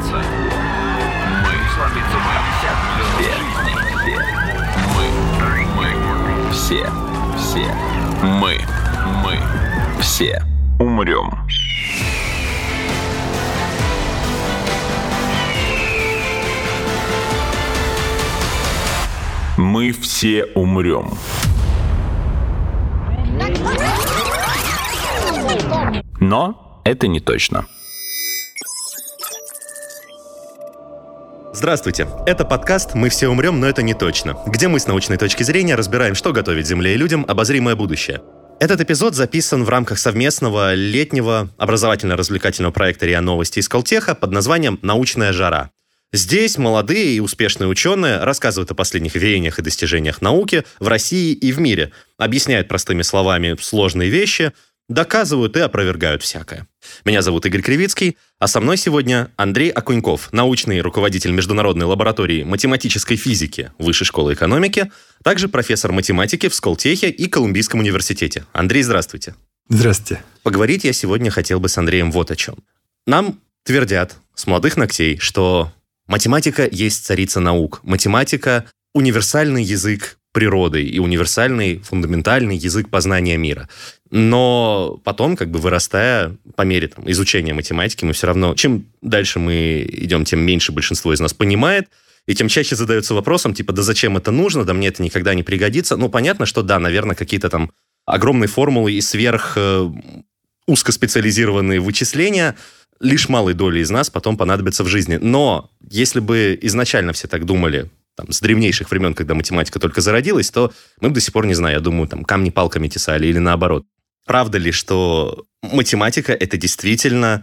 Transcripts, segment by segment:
сломаться. Мы сломиться мы. Все. Все. Мы. Мы. Все. Умрем. Мы все умрем. Но это не точно. Здравствуйте! Это подкаст «Мы все умрем, но это не точно», где мы с научной точки зрения разбираем, что готовит Земле и людям обозримое будущее. Этот эпизод записан в рамках совместного летнего образовательно-развлекательного проекта РИА Новости и Сколтеха под названием «Научная жара». Здесь молодые и успешные ученые рассказывают о последних веяниях и достижениях науки в России и в мире, объясняют простыми словами сложные вещи, доказывают и опровергают всякое. Меня зовут Игорь Кривицкий, а со мной сегодня Андрей Окуньков, научный руководитель Международной лаборатории математической физики Высшей школы экономики, также профессор математики в Сколтехе и Колумбийском университете. Андрей, здравствуйте. Здравствуйте. Поговорить я сегодня хотел бы с Андреем вот о чем. Нам твердят с молодых ногтей, что... математика есть царица наук. Математика — универсальный язык природы и универсальный фундаментальный язык познания мира. Но потом, вырастая, по мере изучения математики, мы все равно... чем дальше мы идем, тем меньше большинство из нас понимает, и тем чаще задаются вопросом, да зачем это нужно, да мне это никогда не пригодится. Ну, понятно, что да, наверное, какие-то огромные формулы и сверх узкоспециализированные вычисления — лишь малой доли из нас потом понадобится в жизни. Но если бы изначально все так думали, с древнейших времен, когда математика только зародилась, то мы бы до сих пор, не знаю, я думаю, камни палками тесали или наоборот. Правда ли, что математика — это действительно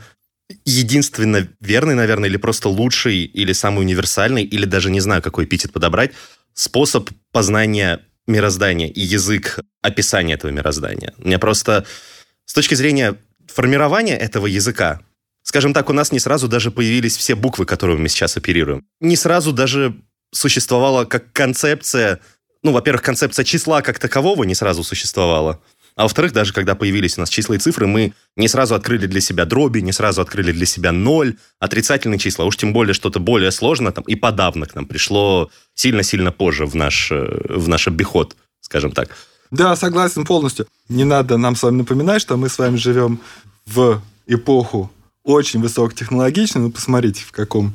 единственно верный, наверное, или просто лучший, или самый универсальный, или даже не знаю, какой эпитет подобрать, способ познания мироздания и язык описания этого мироздания? У меня просто с точки зрения формирования этого языка, скажем так, у нас не сразу даже появились все буквы, которыми мы сейчас оперируем. Не сразу даже существовала как концепция... во-первых, концепция числа как такового не сразу существовала. А во-вторых, даже когда появились у нас числа и цифры, мы не сразу открыли для себя дроби, не сразу открыли для себя ноль, отрицательные числа. Уж тем более что-то более сложное и подавно к нам пришло сильно-сильно позже в наш обиход, скажем так. Да, согласен полностью. Не надо нам с вами напоминать, что мы с вами живем в эпоху очень высокотехнологично. Посмотрите, в каком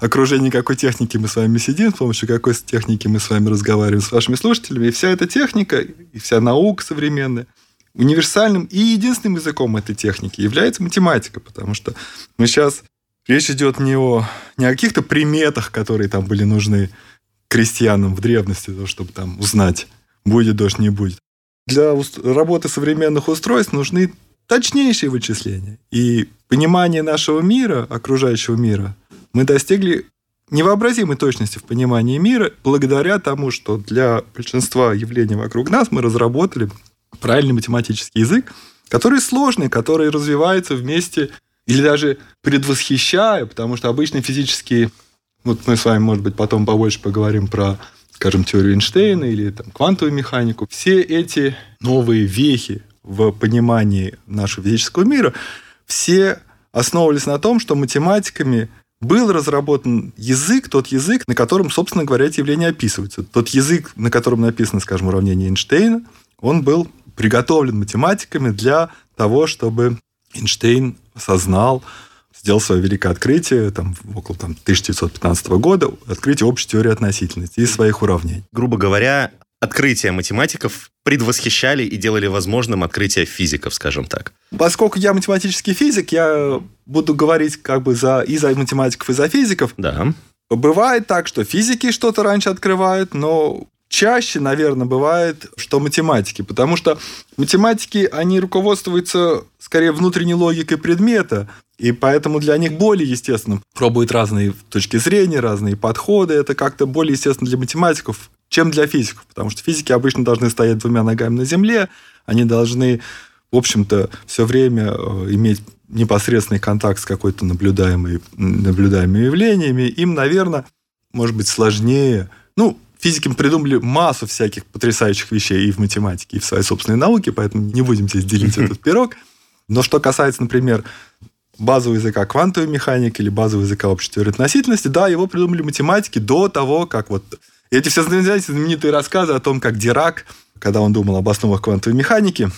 окружении какой техники мы с вами сидим, с помощью какой техники мы с вами разговариваем с вашими слушателями. И вся эта техника, и вся наука современная, универсальным и единственным языком этой техники является математика, потому что мы сейчас... Речь идет не о каких-то приметах, которые были нужны крестьянам в древности, чтобы узнать, будет дождь, не будет. Для работы современных устройств нужны точнейшие вычисления. И понимание нашего мира, окружающего мира, мы достигли невообразимой точности в понимании мира благодаря тому, что для большинства явлений вокруг нас мы разработали правильный математический язык, который сложный, который развивается вместе или даже предвосхищая, потому что обычно физические... мы с вами, может быть, потом побольше поговорим про, теорию Эйнштейна или квантовую механику. Все эти новые вехи в понимании нашего физического мира, все основывались на том, что математиками был разработан язык, тот язык, на котором, собственно говоря, эти явления описываются. Тот язык, на котором написано, уравнение Эйнштейна, он был приготовлен математиками для того, чтобы Эйнштейн осознал, сделал свое великое открытие около 1915 года, открытие общей теории относительности и своих уравнений. Грубо говоря, открытия математиков предвосхищали и делали возможным открытие физиков, скажем так. Поскольку я математический физик, я буду говорить за математиков, и за физиков. Да. Бывает так, что физики что-то раньше открывают, но чаще, наверное, бывает, что математики. Потому что математики, они руководствуются скорее внутренней логикой предмета, и поэтому для них более естественно. Пробуют разные точки зрения, разные подходы. Это как-то более естественно для математиков, чем для физиков, потому что физики обычно должны стоять двумя ногами на земле, они должны, в общем-то, все время иметь непосредственный контакт с какой-то наблюдаемыми явлениями. Им, наверное, может быть, сложнее. Физики придумали массу всяких потрясающих вещей и в математике, и в своей собственной науке, поэтому не будем здесь делить этот пирог. Но что касается, например, базового языка квантовой механики или базового языка общей теории относительности. Да, его придумали математики до того, как вот... Эти все знаменитые рассказы о том, как Дирак, когда он думал об основах квантовой механики,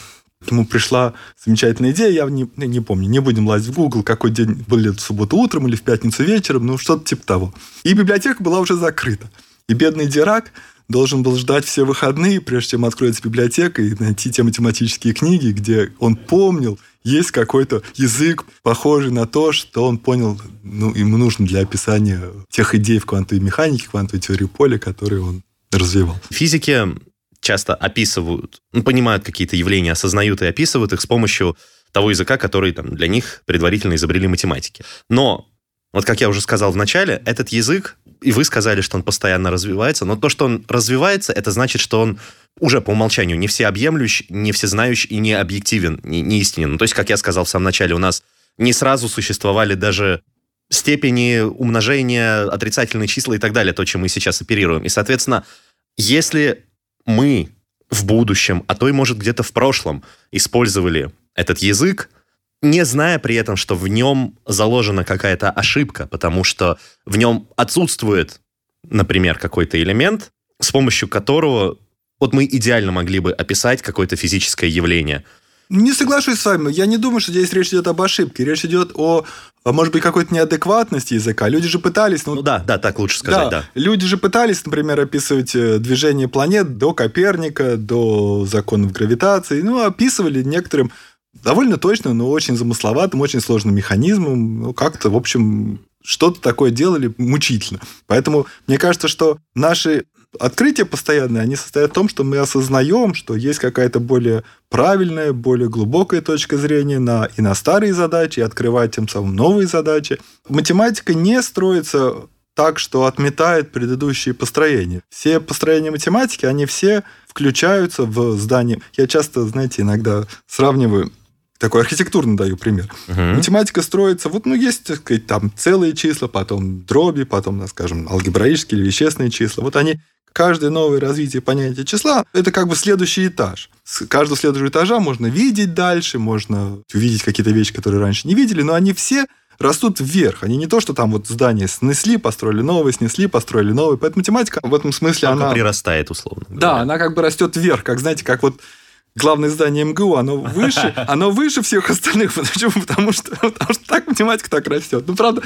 к нему пришла замечательная идея, я не помню, не будем лазить в Google, какой день были, в субботу утром или в пятницу вечером, ну, что-то типа того. И библиотека была уже закрыта. И бедный Дирак должен был ждать все выходные, прежде чем откроется библиотека, и найти те математические книги, где он помнил, есть какой-то язык, похожий на то, что он понял, ну, ему нужно для описания тех идей в квантовой механике, квантовой теории поля, которые он развивал. Физики часто описывают, понимают какие-то явления, осознают и описывают их с помощью того языка, который там, для них предварительно изобрели математики. Но, вот как я уже сказал в начале, этот язык, и вы сказали, что он постоянно развивается, но то, что он развивается, это значит, что он уже по умолчанию не всеобъемлющ, не всезнающ и не объективен, не истинен. Ну, то есть, как я сказал в самом начале, у нас не сразу существовали даже степени умножения, отрицательные числа и так далее, то, чем мы сейчас оперируем. И, соответственно, если мы в будущем, а то и, может, где-то в прошлом использовали этот язык, не зная при этом, что в нем заложена какая-то ошибка, потому что в нем отсутствует, например, какой-то элемент, с помощью которого вот мы идеально могли бы описать какое-то физическое явление. Не соглашусь с вами. Я не думаю, что здесь речь идет об ошибке. Речь идет о, может быть, какой-то неадекватности языка. Люди же пытались... Ну да, так лучше сказать, да. Люди же пытались, например, описывать движение планет до Коперника, до законов гравитации. Ну, описывали некоторым довольно точным, но очень замысловатым, очень сложным механизмом. Ну, как-то, в общем, что-то такое делали мучительно. Поэтому мне кажется, что наши... открытия постоянные, они состоят в том, что мы осознаем, что есть какая-то более правильная, более глубокая точка зрения и на старые задачи, и открывать тем самым новые задачи. Математика не строится так, что отметает предыдущие построения. Все построения математики, они все включаются в здание. Я часто, знаете, иногда сравниваю, такой архитектурный даю пример. Математика строится, вот, ну, есть, так сказать, там целые числа, потом дроби, потом, скажем, алгебраические или вещественные числа. Вот они... Каждое новое развитие понятия числа – это как бы следующий этаж. С каждого следующего этажа можно видеть дальше, можно увидеть какие-то вещи, которые раньше не видели, но они все растут вверх. Они не то, что там вот здание снесли, построили новое, снесли, построили новое. Поэтому математика в этом смысле она прирастает, условно говоря. Да, она как бы растет вверх, как, знаете, как вот главное здание МГУ, оно выше всех остальных. Почему? Потому что так математика так растет. Ну, правда...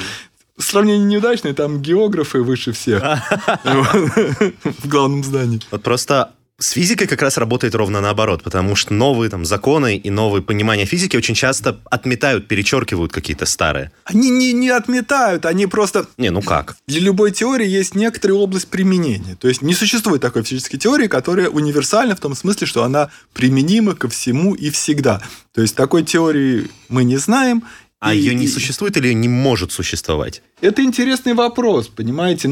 Сравнение неудачное, там географы выше всех в главном здании. Вот просто с физикой как раз работает ровно наоборот, потому что новые там законы и новые понимания физики очень часто отметают, перечеркивают какие-то старые. Они не отметают, они просто... Не, ну как? Для любой теории есть некоторая область применения. То есть не существует такой физической теории, которая универсальна в том смысле, что она применима ко всему и всегда. То есть такой теории мы не знаем. А ее не существует или ее не может существовать? Это интересный вопрос, понимаете?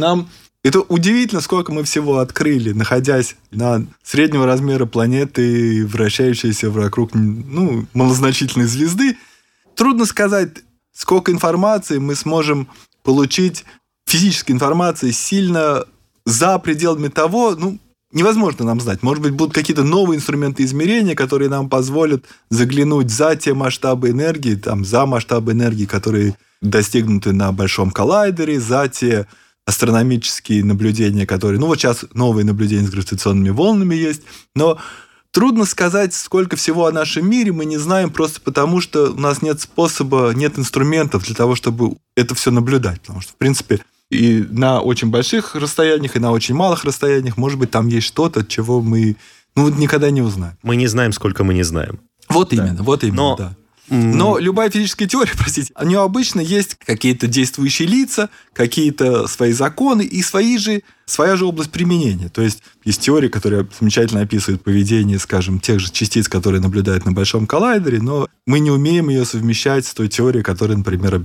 Это удивительно, сколько мы всего открыли, находясь на среднего размера планеты, вращающейся вокруг, ну, малозначительной звезды. Трудно сказать, сколько информации мы сможем получить, физической информации, сильно за пределами того, ну, невозможно нам знать. Может быть, будут какие-то новые инструменты измерения, которые нам позволят заглянуть за те масштабы энергии, там, за масштабы энергии, которые достигнуты на Большом коллайдере, за те астрономические наблюдения, которые... Ну, вот сейчас новые наблюдения с гравитационными волнами есть. Но трудно сказать, сколько всего о нашем мире мы не знаем, просто потому что у нас нет способа, нет инструментов для того, чтобы это все наблюдать. Потому что, в принципе... И на очень больших расстояниях, и на очень малых расстояниях, может быть, там есть что-то, чего мы никогда не узнаем. Мы не знаем, сколько мы не знаем. Вот именно. Но любая физическая теория, простите, у нее обычно есть какие-то действующие лица, какие-то свои законы и своя же область применения. То есть теории, которые замечательно описывают поведение, скажем, тех же частиц, которые наблюдают на Большом коллайдере, но мы не умеем ее совмещать с той теорией, которая, например,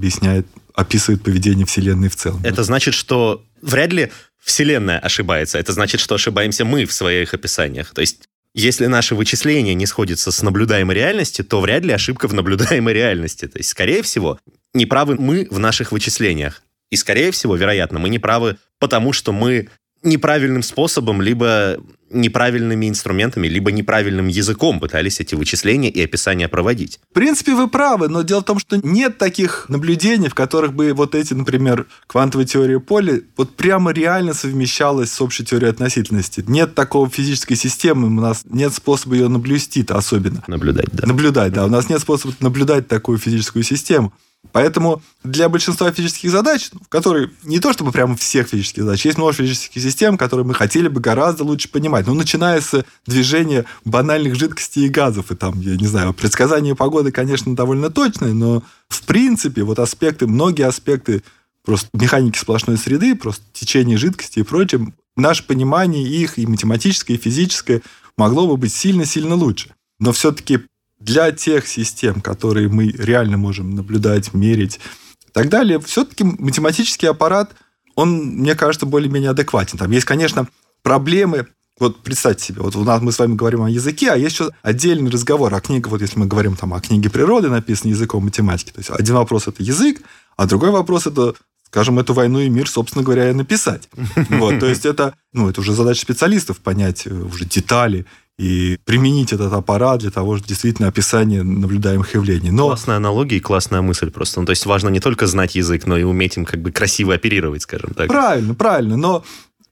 описывает поведение Вселенной в целом. Это значит, что вряд ли Вселенная ошибается. Это значит, что ошибаемся мы в своих описаниях. То есть если наше вычисление не сходится с наблюдаемой реальностью, то вряд ли ошибка в наблюдаемой реальности. То есть, скорее всего, неправы мы в наших вычислениях. И, скорее всего, вероятно, мы неправы, потому что мы неправильным способом либо неправильными инструментами, либо неправильным языком пытались эти вычисления и описания проводить. В принципе, вы правы, но дело в том, что нет таких наблюдений, в которых бы вот эти, например, квантовая теория поля вот прямо реально совмещалась с общей теорией относительности. Нет такого физической системы, у нас нет способа ее наблюдать-то особенно. Наблюдать, да. У нас нет способа наблюдать такую физическую систему. Поэтому для большинства физических задач, которые не то чтобы прямо всех физических задач, есть множество физических систем, которые мы хотели бы гораздо лучше понимать. Ну, начиная с движения банальных жидкостей и газов, и там, я не знаю, предсказание погоды, конечно, довольно точное, но в принципе вот аспекты, многие аспекты просто механики сплошной среды, просто течение жидкости и прочее, наше понимание их и математическое, и физическое могло бы быть сильно-сильно лучше. Но все-таки для тех систем, которые мы реально можем наблюдать, мерить и так далее, все-таки математический аппарат, он, мне кажется, более-менее адекватен. Там есть, конечно, проблемы. Вот представьте себе, вот у нас мы с вами говорим о языке, а есть еще отдельный разговор о книге. Вот если мы говорим там, о книге природы, написанной языком математики, то есть один вопрос – это язык, а другой вопрос – это, скажем, эту войну и мир, собственно говоря, и написать. Вот, то есть это уже задача специалистов понять уже детали, и применить этот аппарат для того, чтобы действительно описание наблюдаемых явлений. Но... Классная аналогия и классная мысль просто. Ну, то есть важно не только знать язык, но и уметь им как бы красиво оперировать, скажем так. Правильно. Но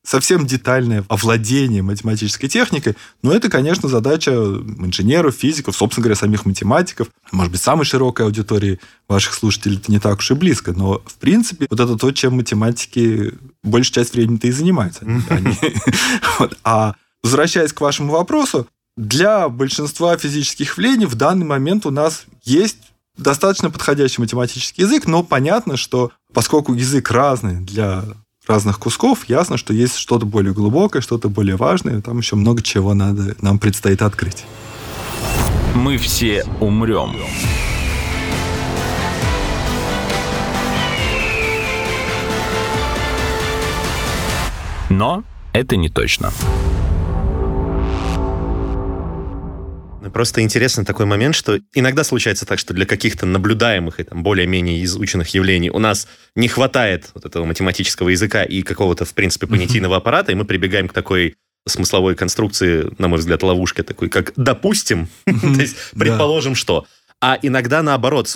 совсем детальное овладение математической техникой, но это, конечно, задача инженеров, физиков, собственно говоря, самих математиков. Может быть, самой широкой аудитории ваших слушателей это не так уж и близко, но, в принципе, вот это то, чем математики большую часть времени-то и занимаются. Возвращаясь к вашему вопросу, для большинства физических явлений в данный момент у нас есть достаточно подходящий математический язык, но понятно, что поскольку язык разный для разных кусков, ясно, что есть что-то более глубокое, что-то более важное, там еще много чего нам предстоит открыть. Мы все умрем. Но это не точно. Просто интересный такой момент, что иногда случается так, что для каких-то наблюдаемых и там, более-менее изученных явлений у нас не хватает вот этого математического языка и какого-то, в принципе, понятийного аппарата, и мы прибегаем к такой смысловой конструкции, на мой взгляд, ловушке такой, как «допустим», то есть «предположим, что». А иногда, наоборот,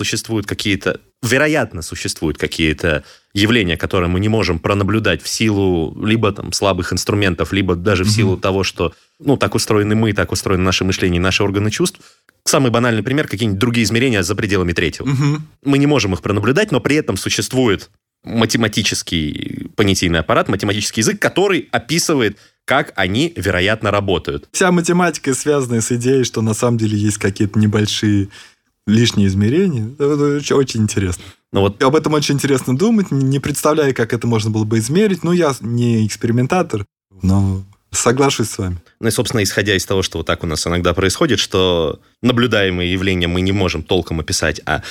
вероятно, существуют какие-то явления, которые мы не можем пронаблюдать в силу либо там слабых инструментов, либо даже в силу того, что так устроены мы, так устроено наше мышление, наши органы чувств. Самый банальный пример – какие-нибудь другие измерения за пределами третьего. Мы не можем их пронаблюдать, но при этом существует математический понятийный аппарат, математический язык, который описывает, как они, вероятно, работают. Вся математика связана с идеей, что на самом деле есть какие-то небольшие... лишние измерения. Это очень интересно. Об этом очень интересно думать, не представляя, как это можно было бы измерить. Я не экспериментатор, но соглашусь с вами. И, собственно, исходя из того, что вот так у нас иногда происходит, что наблюдаемые явления мы не можем толком описать, а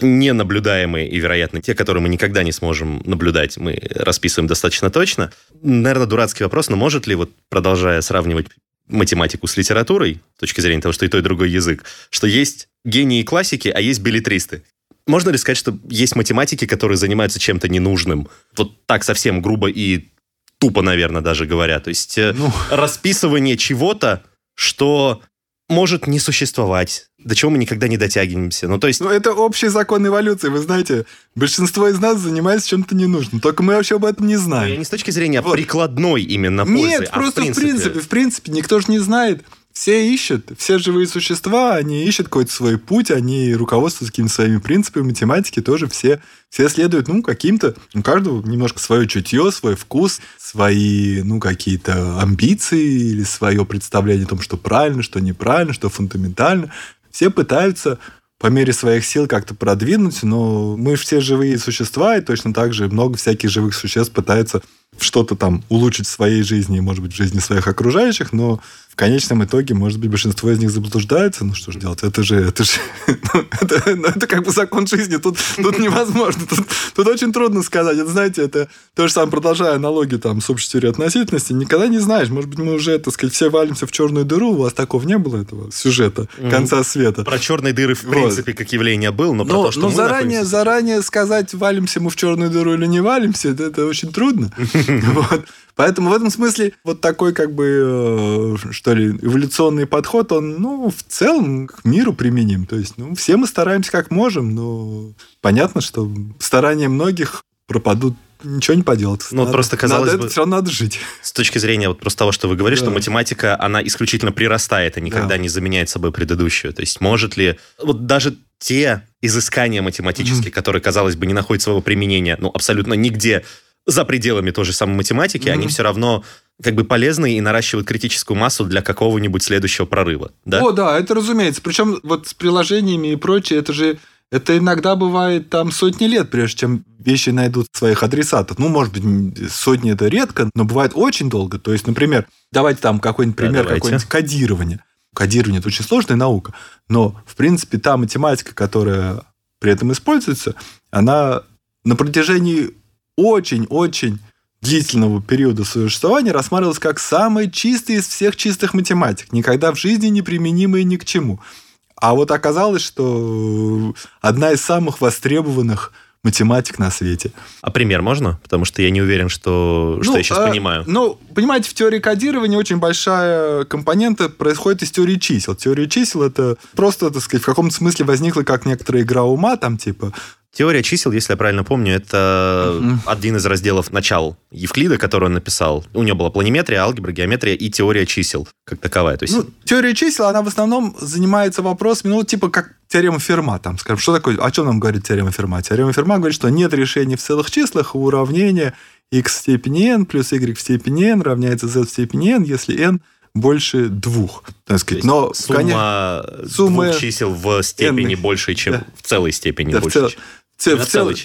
ненаблюдаемые и, вероятно, те, которые мы никогда не сможем наблюдать, мы расписываем достаточно точно. Наверное, дурацкий вопрос, но может ли, продолжая сравнивать математику с литературой, с точки зрения того, что и то, и другой язык, что есть гении классики, а есть беллетристы. Можно ли сказать, что есть математики, которые занимаются чем-то ненужным? Вот так совсем грубо и тупо, наверное, даже говоря. То есть расписывание чего-то, что может не существовать, до чего мы никогда не дотягиваемся. Это общий закон эволюции, вы знаете. Большинство из нас занимается чем-то ненужным. Только мы вообще об этом не знаем. Не с точки зрения прикладной именно пользы. Нет, просто в принципе, никто же не знает. Все ищут, все живые существа, они ищут какой-то свой путь, они руководствуются какими-то своими принципами, математики тоже все следуют, каким-то, у каждого немножко свое чутье, свой вкус, свои, какие-то амбиции или свое представление о том, что правильно, что неправильно, что фундаментально. Все пытаются по мере своих сил как-то продвинуть, но мы все живые существа, и точно так же много всяких живых существ пытаются что-то там улучшить в своей жизни, может быть, в жизни своих окружающих, но в конечном итоге, может быть, большинство из них заблуждается. Ну, что же делать? Это как бы закон жизни. Тут невозможно. Тут очень трудно сказать. Это, знаете, это то же самое, продолжая аналогию там, с общей теорией относительности, никогда не знаешь. Может быть, мы уже, так сказать, все валимся в черную дыру. У вас такого не было, этого сюжета конца света. Про черные дыры, в принципе, как явление было, но про то, что мы заранее сказать, валимся мы в черную дыру или не валимся, это очень трудно. Вот. Поэтому в этом смысле вот такой, как бы, что ли, эволюционный подход, он, ну, в целом к миру применим. То есть, ну, все мы стараемся как можем, но понятно, что старания многих пропадут. Ничего не поделать. Ну, надо, просто казалось надо бы, это все равно надо жить. С точки зрения вот просто того, что вы говорите, да. Что математика, она исключительно прирастает, а никогда да. не заменяет собой предыдущую. То есть может ли... Вот даже те изыскания математические, которые, казалось бы, не находят своего применения, ну, абсолютно нигде за пределами той же самой математики, они все равно... как бы полезны и наращивают критическую массу для какого-нибудь следующего прорыва, да? О, да, это разумеется. Причем вот с приложениями и прочее, это же это иногда бывает там сотни лет, прежде чем вещи найдут своих адресатов. Ну, может быть, сотни – это редко, но бывает очень долго. То есть, например, давайте там какой-нибудь пример, да, какое-нибудь кодирование. Кодирование – это очень сложная наука, но, в принципе, та математика, которая при этом используется, она на протяжении очень-очень длительного периода своего существования рассматривалась как самая чистая из всех чистых математик, никогда в жизни не применимая ни к чему. А вот оказалось, что одна из самых востребованных математик на свете. А пример можно? Потому что я не уверен, что я сейчас понимаю. Ну, понимаете, в теории кодирования очень большая компонента происходит из теории чисел. Теория чисел – это просто, так сказать, в каком-то смысле возникла как некоторая игра ума, там типа... Теория чисел, если я правильно помню, это один из разделов начал Евклида, который он написал. У него была планиметрия, алгебра, геометрия и теория чисел как таковая. То есть... Ну, теория чисел, она в основном занимается вопросами, ну, типа как теорема Ферма. Там, скажем, что такое, о чем нам говорит теорема Ферма? Теорема Ферма говорит, что нет решений в целых числах у уравнения x в степени n плюс y в степени n равняется z в степени n, если n... больше двух, так сказать. Но, сумма двух чисел в степени больше, чем в целой степени. Да, в целой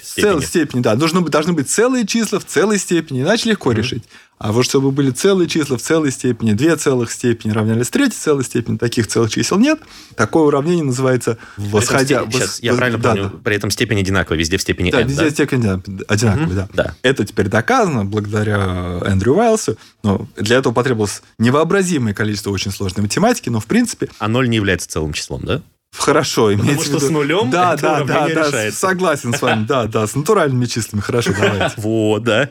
степени, да. Должны быть целые числа в целой степени, иначе легко решить. А вот чтобы были целые числа в целой степени, две целых степени равнялись третьей целой степени, таких целых чисел нет. Такое уравнение называется восходя... Я правильно помню, при этом степень одинаковая, везде в степени n. Везде степень одинаковая, да. Это теперь доказано благодаря Эндрю Уайлсу. Но для этого потребовалось невообразимое количество очень сложной математики, но в принципе... А ноль не является целым числом, да? Хорошо, имеется в виду... с нулем это уравнение решается. Согласен с вами, с натуральными числами, хорошо, давайте. Вот, да.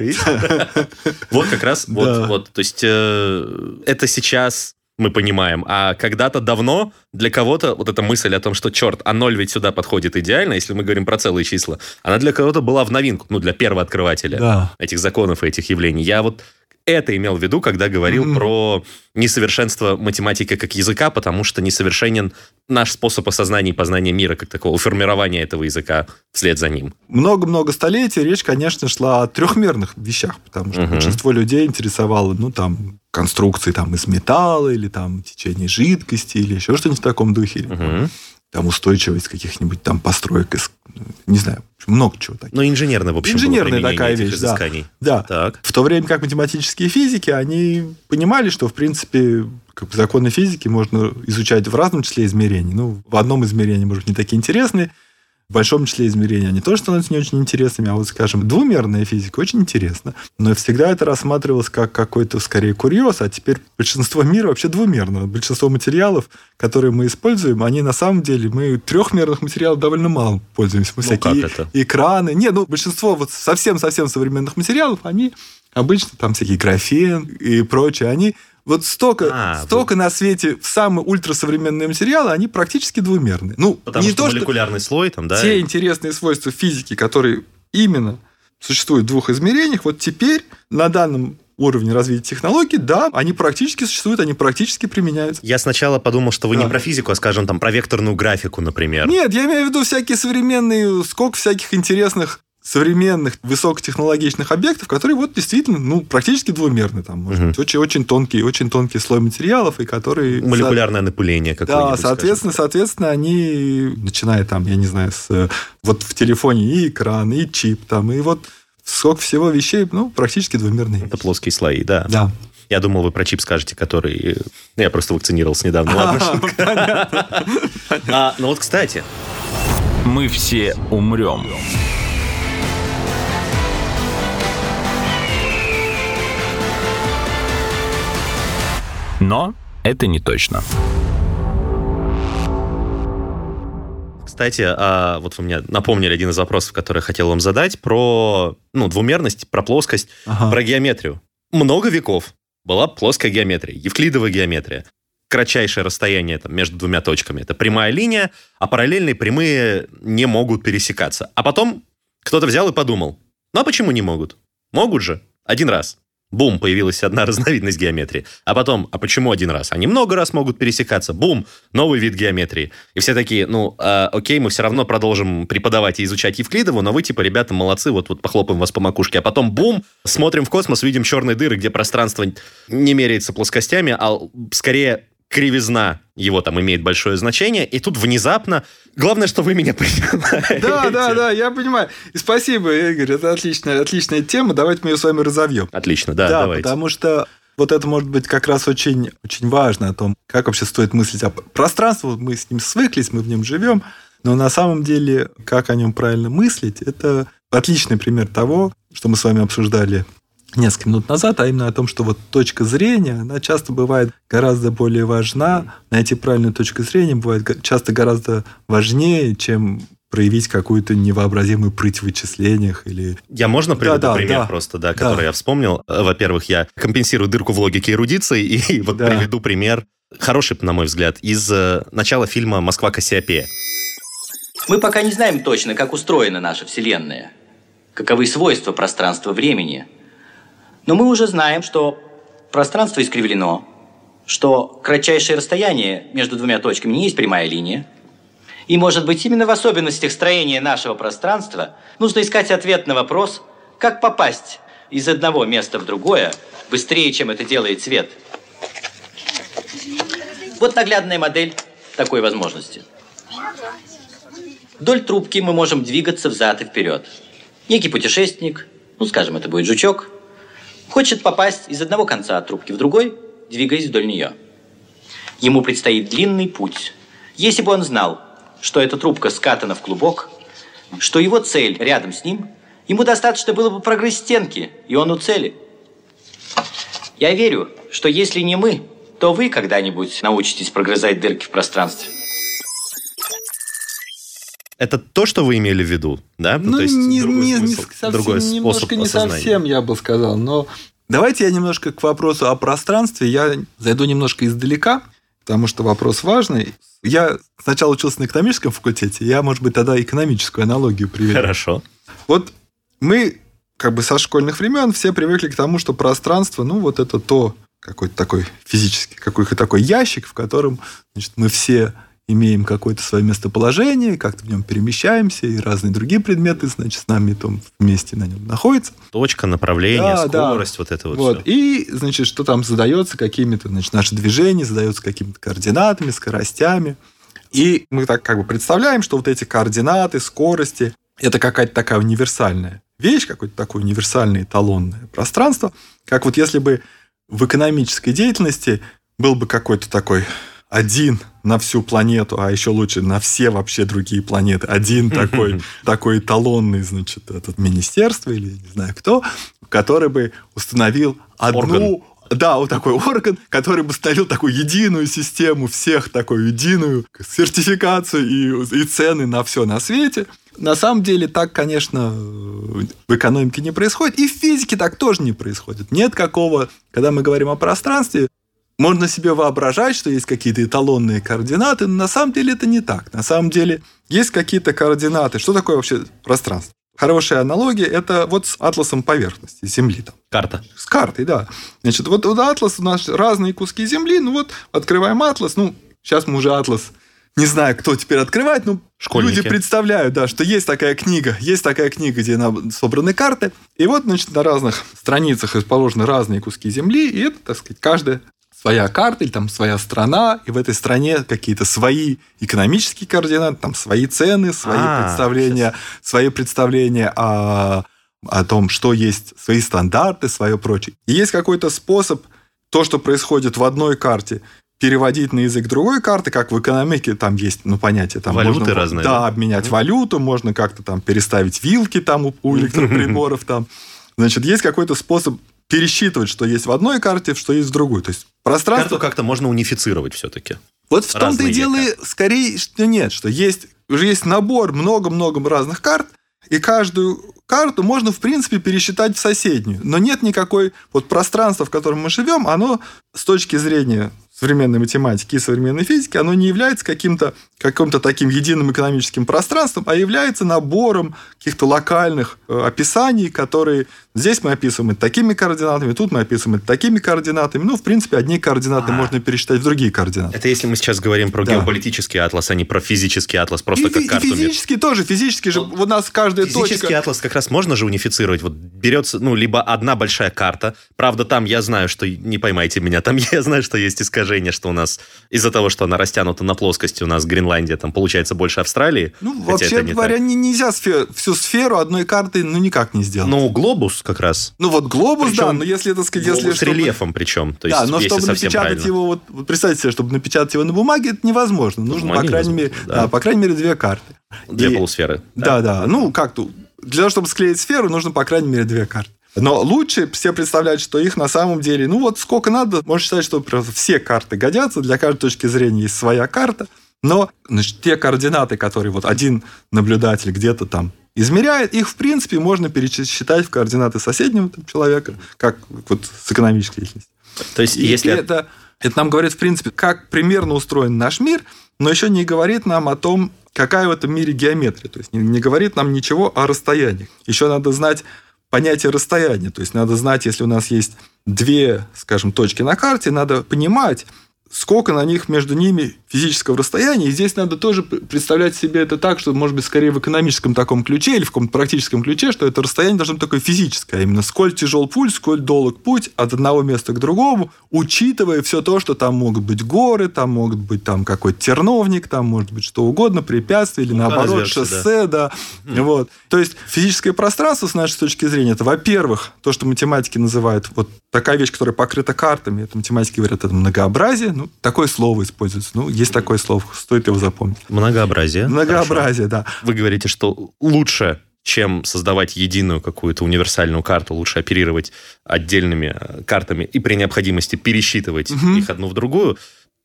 Вот как раз, вот, то есть это сейчас мы понимаем, а когда-то давно для кого-то вот эта мысль о том, что черт, а ноль ведь сюда подходит идеально, если мы говорим про целые числа, она для кого-то была в новинку, ну, для первооткрывателя этих законов и этих явлений. Я вот... это имел в виду, когда говорил про несовершенство математики как языка, потому что несовершенен наш способ осознания и познания мира как такого, формирования этого языка вслед за ним. Много-много столетий речь, конечно, шла о трехмерных вещах, потому что большинство людей интересовало, ну, там, конструкции там, из металла, или там течение жидкости, или еще что-нибудь в таком духе. Там устойчивость каких-нибудь там построек из, не знаю, много чего такого. Но инженерная, в общем, инженерная такая вещь, да. Так. В то время как математические физики, они понимали, что, в принципе, как бы законы физики можно изучать в разном числе измерений. Ну, в одном измерении, может быть, не такие интересные, в большом числе измерений они тоже становятся не очень интересными, а вот, скажем, двумерная физика очень интересна. Но всегда это рассматривалось как какой-то, скорее, курьез, а теперь большинство мира вообще двумерно. Большинство материалов, которые мы используем, они на самом деле, мы трехмерных материалов довольно мало пользуемся. Мы всякие экраны. Нет, ну, большинство вот совсем-совсем современных материалов, они обычно там всякие графен и прочее, они... Вот столько на свете самые ультрасовременные материалы, они практически двумерные. Ну, потому не что то, молекулярный что слой там, да? Те интересные свойства физики, которые именно существуют в двух измерениях, вот теперь на данном уровне развития технологий, да, они практически существуют, они практически применяются. Я сначала подумал, что вы не про физику, а, скажем, там, про векторную графику, например. Нет, я имею в виду всякие современные, сколько всяких интересных современных высокотехнологичных объектов, которые вот действительно, ну, практически двумерны. Там, может быть, очень тонкий слой материалов, и которые... Молекулярное напыление какое-нибудь. Да, соответственно, они, начиная там, я не знаю, с... Вот в телефоне и экран, и чип, там, и вот сколько всего вещей, ну, практически двумерные. Это плоские слои, да. Я думал, вы про чип скажете, который... Я просто вакцинировался недавно. Ладно. Ну вот, кстати... Мы все умрем. Но это не точно. кстати, вот вы мне напомнили один из вопросов, который я хотел вам задать, про двумерность, про плоскость, про геометрию. Много веков была плоская геометрия, евклидова геометрия. Кратчайшее расстояние там, между двумя точками. Это прямая линия, а параллельные прямые не могут пересекаться. А потом кто-то взял и подумал, ну а почему не могут? Могут же. Один раз. Бум, появилась одна разновидность геометрии. А потом, а почему один раз? Они много раз могут пересекаться. Бум, новый вид геометрии. И все такие, окей, мы все равно продолжим преподавать и изучать Евклидову, но вы, ребята, молодцы, вот похлопаем вас по макушке. А потом, бум, смотрим в космос, видим черные дыры, где пространство не меряется плоскостями, а скорее кривизна его там имеет большое значение, и тут внезапно... Главное, что вы меня понимаете. Да, я понимаю. И спасибо, Игорь, это отличная тема, давайте мы ее с вами разовьем. Отлично, да, давайте. Потому что вот это может быть как раз очень, очень важно, о том, как вообще стоит мыслить о пространстве. Вот мы с ним свыклись, мы в нем живем, но на самом деле, как о нем правильно мыслить, это отличный пример того, что мы с вами обсуждали несколько минут назад, а именно о том, что вот точка зрения, она часто бывает гораздо более важна. Найти правильную точку зрения бывает часто гораздо важнее, чем проявить какую-то невообразимую прыть в вычислениях или... Я можно приведу пример который я вспомнил? Во-первых, я компенсирую дырку в логике эрудиции и приведу пример, хороший, на мой взгляд, из начала фильма «Москва Кассиопея». Мы пока не знаем точно, как устроена наша Вселенная, каковы свойства пространства-времени, но мы уже знаем, что пространство искривлено, что кратчайшее расстояние между двумя точками не есть прямая линия. И, может быть, именно в особенностях строения нашего пространства нужно искать ответ на вопрос, как попасть из одного места в другое быстрее, чем это делает свет. Вот наглядная модель такой возможности. Вдоль трубки мы можем двигаться взад и вперед. Некий путешественник, скажем, это будет жучок, хочет попасть из одного конца трубки в другой, двигаясь вдоль нее. Ему предстоит длинный путь. Если бы он знал, что эта трубка скатана в клубок, что его цель рядом с ним, ему достаточно было бы прогрызть стенки, и он у цели. Я верю, что если не мы, то вы когда-нибудь научитесь прогрызать дырки в пространстве. Это то, что вы имели в виду, да? Ну, то есть, другой способ осознания. Не совсем, я бы сказал, но... Давайте я немножко к вопросу о пространстве. Я зайду немножко издалека, потому что вопрос важный. Я сначала учился на экономическом факультете, я, может быть, тогда экономическую аналогию приведу. Хорошо. Вот мы со школьных времен все привыкли к тому, что пространство, это какой-то такой физический, какой-то такой ящик, в котором, мы все... имеем какое-то свое местоположение, как-то в нем перемещаемся, и разные другие предметы, с нами там вместе на нем находятся. Точка, направление, скорость, вот это все. И, что там задается какими-то, наши движения задаются какими-то координатами, скоростями. И мы так представляем, что вот эти координаты, скорости, это какая-то такая универсальная вещь, какое-то такое универсальное эталонное пространство, как вот если бы в экономической деятельности был бы какой-то такой... один на всю планету, а еще лучше на все вообще другие планеты. Один такой эталонный, этот министерство или не знаю кто, который бы установил одну... вот такой орган, который бы установил такую единую систему всех, такую единую сертификацию и цены на все на свете. На самом деле так, конечно, в экономике не происходит, и в физике так тоже не происходит. Нет какого... Когда мы говорим о пространстве, можно себе воображать, что есть какие-то эталонные координаты, но на самом деле это не так. На самом деле есть какие-то координаты. Что такое вообще пространство? Хорошая аналогия – это с атласом поверхности Земли. Карта. С картой, да. Вот атлас у нас разные куски Земли. Открываем атлас. Сейчас мы уже атлас... Не знаю, кто теперь открывает, но школьники. Люди представляют, что есть такая книга, где собраны карты. И на разных страницах расположены разные куски Земли. И это, каждая своя карта или своя страна, и в этой стране какие-то свои экономические координаты, свои цены, свои представления, о том, что есть, свои стандарты, свое прочее. И есть какой-то способ то, что происходит в одной карте, переводить на язык другой карты, как в экономике, там есть понятие... Там валюты можно, разные. Да, обменять валюту, можно как-то переставить вилки у электроприборов. Есть какой-то способ пересчитывать, что есть в одной карте, что есть в другой. То есть пространство... Карту как-то можно унифицировать все-таки. Вот в том-то и дело, скорее, что нет, что есть уже есть набор много-много разных карт, и каждую карту можно, в принципе, пересчитать в соседнюю. Но нет никакой... Вот пространство, в котором мы живем, оно с точки зрения современной математики и современной физики, оно не является каким-то таким единым экономическим пространством, а является набором каких-то локальных описаний, которые здесь мы описываем это такими координатами, тут мы описываем это такими координатами. Ну, в принципе, одни координаты можно пересчитать в другие координаты. Это если мы сейчас говорим про геополитический атлас, а не про физический атлас, просто как карту. И физический тоже. Физический же у нас каждая физический точка... Физический атлас как раз можно же унифицировать. Вот берется, ну, либо одна большая карта. Правда, там я знаю, что... Не поймайте меня. Там я знаю, что есть искажение, что у нас из-за того, что она растянута на плоскости, у нас Гренландия там получается больше Австралии. Ну, вообще говоря, нельзя всю сферу одной карты никак не сделать. Ну, глобус как раз. Ну, вот глобус, причем, да, но если, так сказать... Глобус если, с рельефом причем. То есть, да, но чтобы напечатать его, вот представьте себе, чтобы напечатать его на бумаге, это невозможно. Нужно, по крайней мере, две карты. Две полусферы. Да. Ну, как-то... Для того, чтобы склеить сферу, нужно, по крайней мере, две карты. Но лучше все представляют, что их на самом деле... Ну, вот сколько надо. Можно считать, что все карты годятся. Для каждой точки зрения есть своя карта. Но, значит, те координаты, которые вот один наблюдатель где-то там измеряет, их, в принципе, можно пересчитать в координаты соседнего там человека, как вот с экономической личностью. То есть, если... Это нам говорит, в принципе, как примерно устроен наш мир, но еще не говорит нам о том, какая в этом мире геометрия. То есть, не говорит нам ничего о расстоянии. Еще надо знать... понятие расстояния. То есть, надо знать, если у нас есть две, скажем, точки на карте, надо понимать, сколько на них между ними физического расстояния. И здесь надо тоже представлять себе это так, что, может быть, скорее в экономическом таком ключе или в каком-то практическом ключе, что это расстояние должно быть такое физическое. Именно сколь тяжел путь, сколь долг путь от одного места к другому, учитывая все то, что там могут быть горы, там могут быть там какой-то терновник, там может быть что угодно, препятствие или наоборот шоссе. Да. Вот. То есть, физическое пространство, с нашей точки зрения, это, во-первых, то, что математики называют вот такая вещь, которая покрыта картами. Это математики говорят, это многообразие. Ну, такое слово используется. Ну, есть такое слово, стоит его запомнить. Многообразие. Многообразие, хорошо. Да. Вы говорите, что лучше, чем создавать единую какую-то универсальную карту, лучше оперировать отдельными картами и при необходимости пересчитывать их одну в другую.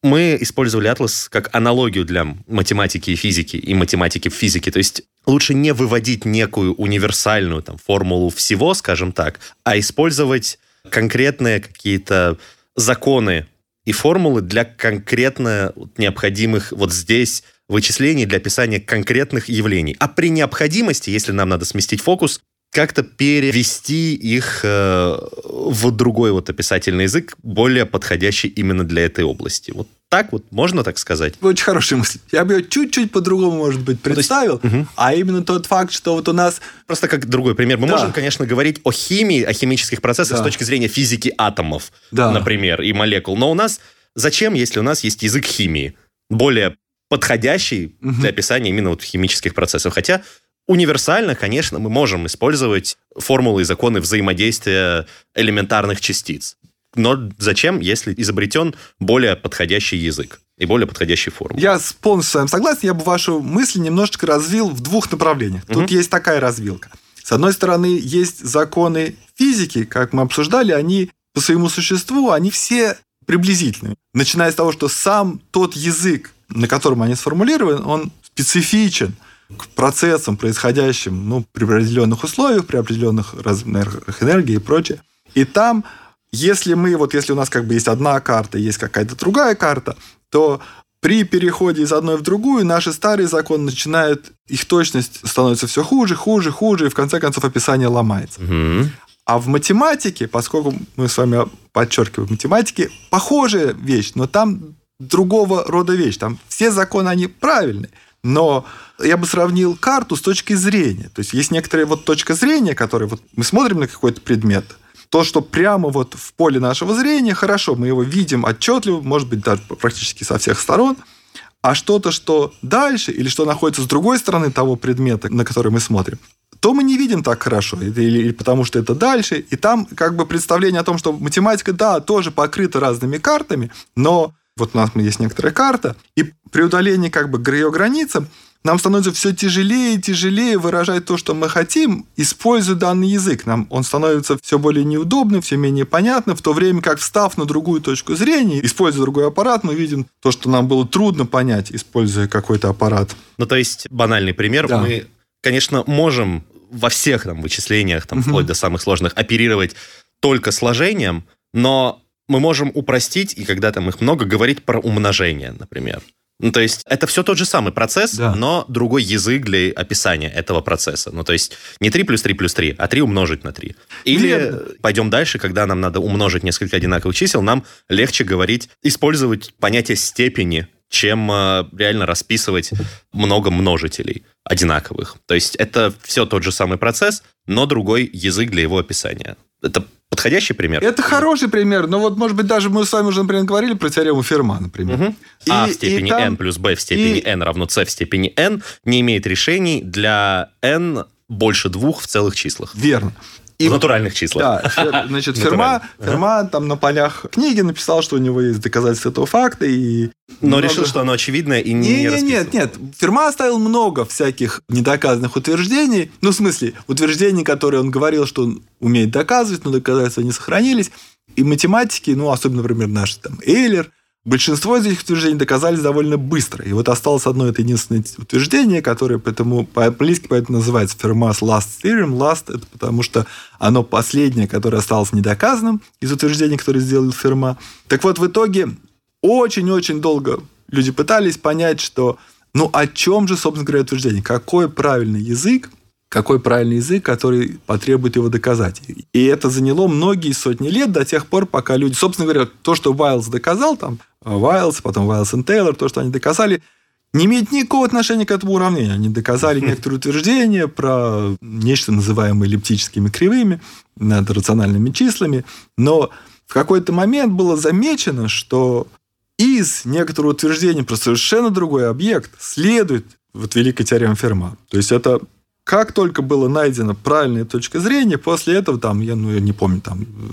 Мы использовали атлас как аналогию для математики и физики, и математики в физике. То есть лучше не выводить некую универсальную там, формулу всего, скажем так, а использовать конкретные какие-то законы, и формулы для конкретно необходимых вот здесь вычислений, для описания конкретных явлений. А при необходимости, если нам надо сместить фокус, как-то перевести их в другой вот описательный язык, более подходящий именно для этой области. Вот так вот, можно так сказать? Очень хорошая мысль. Я бы ее чуть-чуть по-другому, может быть, представил, а именно тот факт, что вот у нас... Просто как другой пример. Мы можем, конечно, говорить о химии, о химических процессах с точки зрения физики атомов, например, и молекул. Но у нас... Зачем, если у нас есть язык химии? Более подходящий для описания именно вот химических процессов. Хотя... Универсально, конечно, мы можем использовать формулы и законы взаимодействия элементарных частиц. Но зачем, если изобретен более подходящий язык и более подходящий формул? Я полностью с вами согласен. Я бы вашу мысль немножечко развил в двух направлениях. Тут есть такая развилка. С одной стороны, есть законы физики, как мы обсуждали, они по своему существу, они все приблизительные. Начиная с того, что сам тот язык, на котором они сформулированы, он специфичен к процессам, происходящим при определенных условиях, при определенных размерах энергии и прочее. И там, если у нас как бы есть одна карта, есть какая-то другая карта, то при переходе из одной в другую наши старые законы начинают, их точность становится все хуже, и в конце концов описание ломается. А в математике, поскольку мы с вами подчеркиваем, в математике похожая вещь, но там другого рода вещь. Там все законы, они правильные. Но я бы сравнил карту с точки зрения. То есть, есть некоторая вот точка зрения, которая вот мы смотрим на какой-то предмет. То, что прямо вот в поле нашего зрения, хорошо, мы его видим отчетливо, может быть, даже практически со всех сторон. А что-то, что дальше, или что находится с другой стороны того предмета, на который мы смотрим, то мы не видим так хорошо, или потому что это дальше. И там как бы представление о том, что математика, да, тоже покрыта разными картами, но... Вот у нас есть некоторая карта, и при удалении ее границы Нам становится все тяжелее и тяжелее выражать то, что мы хотим, используя данный язык. Нам он становится все более неудобным, все менее понятным, в то время как, встав на другую точку зрения, используя другой аппарат, мы видим то, что нам было трудно понять, используя какой-то аппарат. Ну, то есть, банальный пример. Да. Мы, конечно, можем во всех там вычислениях, там, вплоть до самых сложных, оперировать только сложением, но мы можем упростить, и когда там их много, говорить про умножение, например. Ну, то есть, это все тот же самый процесс, да, но другой язык для описания этого процесса. Ну, то есть, не 3 плюс 3 плюс 3, а 3 умножить на 3. Или пойдем дальше, когда нам надо умножить несколько одинаковых чисел, нам легче говорить, использовать понятие степени, чем реально расписывать много множителей одинаковых. То есть, это все тот же самый процесс, но другой язык для его описания. Это подходящий пример? Это хороший пример, но вот, может быть, даже мы с вами уже, например, говорили про теорему Ферма, например. А в степени n плюс b в степени n равно c в степени n не имеет решений для n больше 2 в целых числах. Верно. И в натуральных числах. Да, значит, Ферма там на полях книги написал, что у него есть доказательства этого факта. И решил, что оно очевидное и не расписано. Нет. Ферма оставил много всяких недоказанных утверждений. Ну, в смысле, утверждений, которые он говорил, что он умеет доказывать, но доказательства не сохранились. И математики, особенно, например, наш там Эйлер, большинство из этих утверждений доказались довольно быстро. И вот осталось одно это единственное утверждение, которое по-английски поэтому называется Fermat's Last Theorem. Last – это потому что оно последнее, которое осталось недоказанным из утверждений, которые сделал Ферма. Так вот, в итоге очень-очень долго люди пытались понять, что, о чем же, собственно говоря, утверждение? Какой правильный язык, который потребует его доказать. И это заняло многие сотни лет до тех пор, пока люди... Собственно говоря, то, что Уайлс доказал, потом Уайлс и Тейлор, то, что они доказали, не имеет никакого отношения к этому уравнению. Они доказали некоторые утверждения про нечто, называемое эллиптическими кривыми, над рациональными числами. Но в какой-то момент было замечено, что из некоторого утверждения про совершенно другой объект следует великая теорема Ферма. То есть, это... Как только была найдена правильная точка зрения, после этого, я не помню,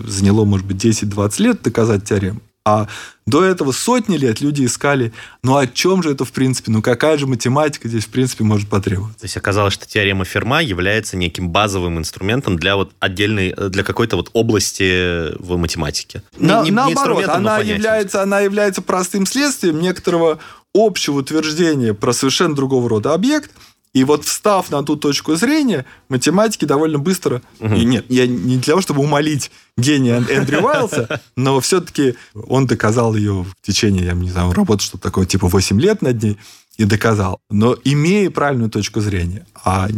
заняло, может быть, 10-20 лет доказать теорему. А до этого сотни лет люди искали, о чем же это, в принципе, какая же математика здесь, в принципе, может потребоваться. То есть, оказалось, что теорема Ферма является неким базовым инструментом для для какой-то области в математике. Наоборот, она является простым следствием некоторого общего утверждения про совершенно другого рода объект. И вот, встав на ту точку зрения, математики довольно быстро... И нет, я не для того, чтобы умолить гения Эндрю Уайлса, но все-таки он доказал ее в течение, работы, что-то такое, 8 лет над ней, и доказал. Но имея правильную точку зрения. А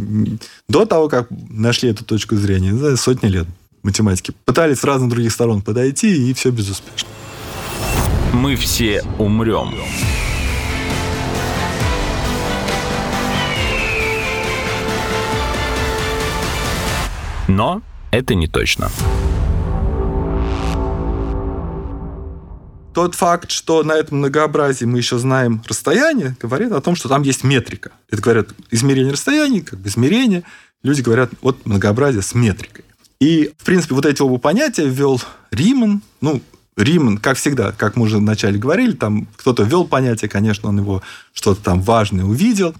до того, как нашли эту точку зрения, сотни лет математики пытались с разных других сторон подойти, и все безуспешно. Мы все умрем. Но это не точно. Тот факт, что на этом многообразии мы еще знаем расстояние, говорит о том, что там есть метрика. Это говорят измерение расстояний, измерение. Люди говорят, многообразие с метрикой. И, в принципе, эти оба понятия ввел Риман. Риман, как всегда, как мы уже вначале говорили, там кто-то ввел понятие, конечно, он его что-то там важное увидел.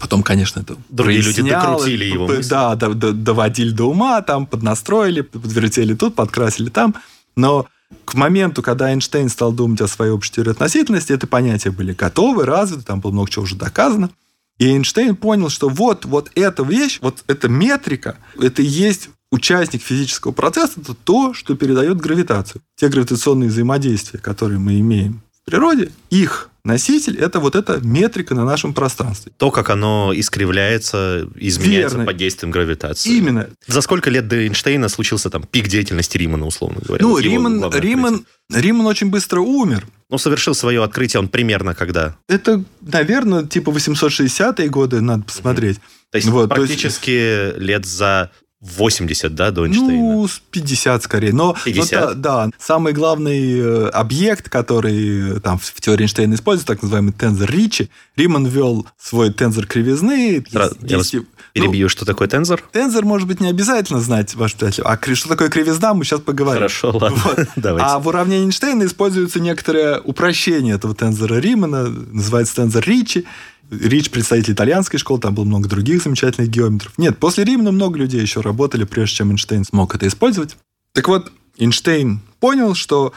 Потом, конечно, это другие люди докрутили его мысли. Да, доводили до ума, поднастроили, подвертели тут, подкрасили там. Но к моменту, когда Эйнштейн стал думать о своей общей теории относительности, эти понятия были готовы, развиты, там было много чего уже доказано. И Эйнштейн понял, что вот эта вещь, вот эта метрика, это и есть участник физического процесса, это то, что передает гравитацию. Те гравитационные взаимодействия, которые мы имеем в природе, их носитель – это эта метрика на нашем пространстве. То, как оно искривляется, изменяется под действием гравитации. Именно. За сколько лет до Эйнштейна случился пик деятельности Римана, условно говоря? Риман очень быстро умер. Он совершил свое открытие, он примерно когда? Это, наверное, 860-е годы, надо посмотреть. То есть, практически лет за 80, да, до Эйнштейна? 50 скорее. Но 50? Да. Самый главный объект, который в теории Эйнштейна используется, так называемый тензор Ричи. Риман ввел свой тензор кривизны. Я вас перебью. Что такое тензор? Тензор, может быть, не обязательно знать, ваш приятель. А что такое кривизна, мы сейчас поговорим. Хорошо, ладно. Давайте. А в уравнении Эйнштейна используется некоторое упрощение этого тензора Римана. Называется тензор Ричи. Рич, представитель итальянской школы, там было много других замечательных геометров. Нет, после Римана много людей еще работали, прежде чем Эйнштейн смог это использовать. Так вот, Эйнштейн понял, что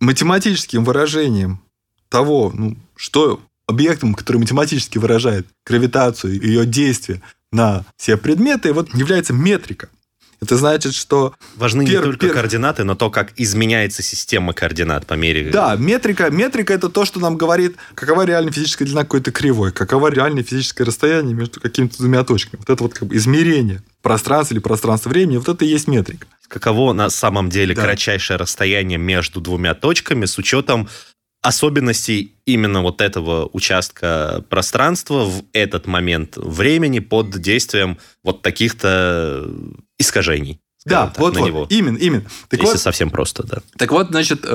математическим выражением того, что объектом, который математически выражает гравитацию и ее действие на все предметы, является метрика. Это значит, что... Важны не только координаты, но то, как изменяется система координат по мере... Да, метрика. Метрика – это то, что нам говорит, какова реальная физическая длина какой-то кривой, какова реальное физическое расстояние между какими-то двумя точками. Вот это измерение пространства или пространства-времени, это и есть метрика. Каково на самом деле кратчайшее расстояние между двумя точками с учетом особенностей именно этого участка пространства в этот момент времени под действием таких-то искажений. Да, именно. Так если совсем просто, да. Так вот, значит,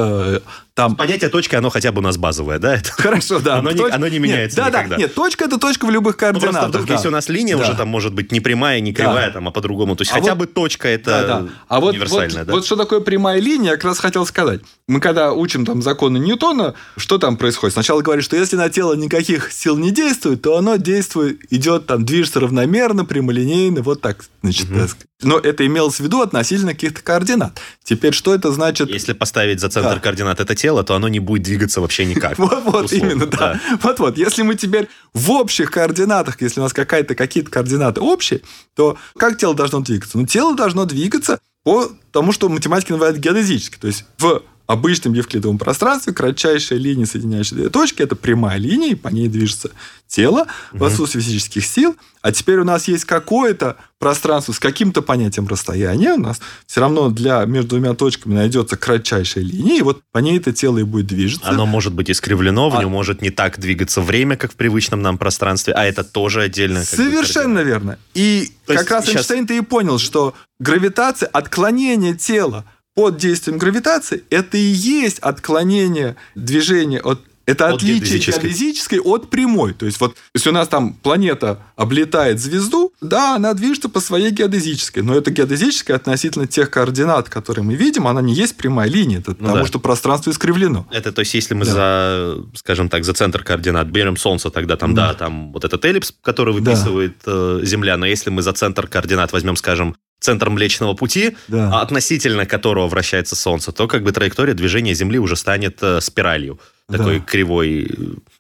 там... Понятие точки, оно хотя бы у нас базовое, да? Хорошо, да. Оно не меняется никогда. Да, точка – это точка в любых координатах. Просто вдруг, если у нас линия уже там может быть не прямая, не кривая, а по-другому. То есть хотя бы точка – это универсальная, да? Вот что такое прямая линия, я как раз хотел сказать. Мы когда учим законы Ньютона, что там происходит? Сначала говорит, что если на тело никаких сил не действует, то оно действует, идет, движется равномерно, прямолинейно, Но это имелось в виду относительно каких-то координат. Теперь, что это значит? Если поставить за центр координат это тело, то оно не будет двигаться вообще никак. Вот именно, да. Если мы теперь в общих координатах, если у нас какие-то координаты общие, то как тело должно двигаться? Тело должно двигаться по тому, что математики называют геодезически. То есть, в обычном евклидовом пространстве кратчайшая линия, соединяющая две точки, это прямая линия, и по ней движется тело в отсутствии физических сил. А теперь у нас есть какое-то пространство с каким-то понятием расстояния. У нас все равно между двумя точками найдется кратчайшая линия, и по ней это тело и будет движется. Оно может быть искривлено, в нем может не так двигаться время, как в привычном нам пространстве, а это тоже отдельно. Совершенно верно. И как раз Эйнштейн-то и понял, что гравитация, отклонение тела под действием гравитации, это и есть отклонение движения от отличие геодезической от прямой. То есть, если у нас планета облетает звезду, да, она движется по своей геодезической, но эта геодезическая относительно тех координат, которые мы видим, она не есть прямая линия, потому что пространство искривлено. Это, то есть, если мы за центр координат берем Солнце, тогда этот эллипс, который выписывает Земля, но если мы за центр координат возьмем, скажем, центр Млечного Пути, относительно которого вращается Солнце, то траектория движения Земли уже станет спиралью, такой кривой.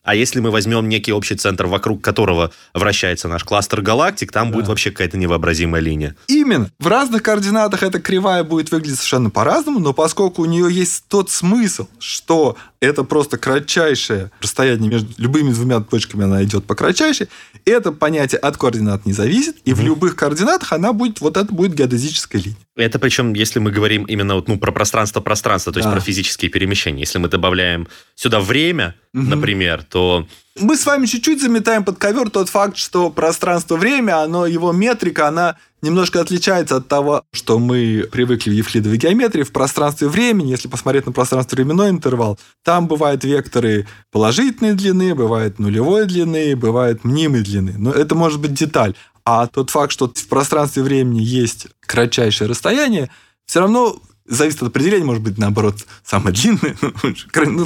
А если мы возьмем некий общий центр, вокруг которого вращается наш кластер галактик, там будет вообще какая-то невообразимая линия. Именно. В разных координатах эта кривая будет выглядеть совершенно по-разному, но поскольку у нее есть тот смысл, что это просто кратчайшее расстояние между любыми двумя точками, она идет по кратчайшей, это понятие от координат не зависит, и в любых координатах она будет, это будет геодезическая линия. Это причем, если мы говорим именно про пространство-пространство, то есть про физические перемещения. Если мы добавляем сюда время, например, то... Мы с вами чуть-чуть заметаем под ковер тот факт, что пространство-время, его метрика, она немножко отличается от того, что мы привыкли в евклидовой геометрии. В пространстве-времени, если посмотреть на пространство-временной интервал, там бывают векторы положительной длины, бывают нулевой длины, бывают мнимой длины. Но это может быть деталь. А тот факт, что в пространстве-времени есть кратчайшее расстояние, все равно... Зависит от определения, может быть, наоборот, самое длинное,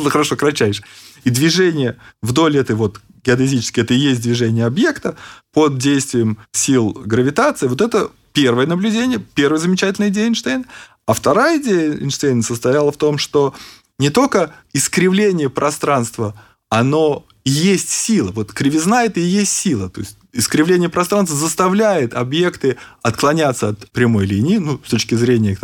хорошо, кратчайшее. И движение вдоль этой геодезической, это и есть движение объекта под действием сил гравитации. Это первое наблюдение, первая замечательная идея Эйнштейна. А вторая идея Эйнштейна состояла в том, что не только искривление пространства, оно и есть сила. Кривизна – это и есть сила. То есть искривление пространства заставляет объекты отклоняться от прямой линии, с точки зрения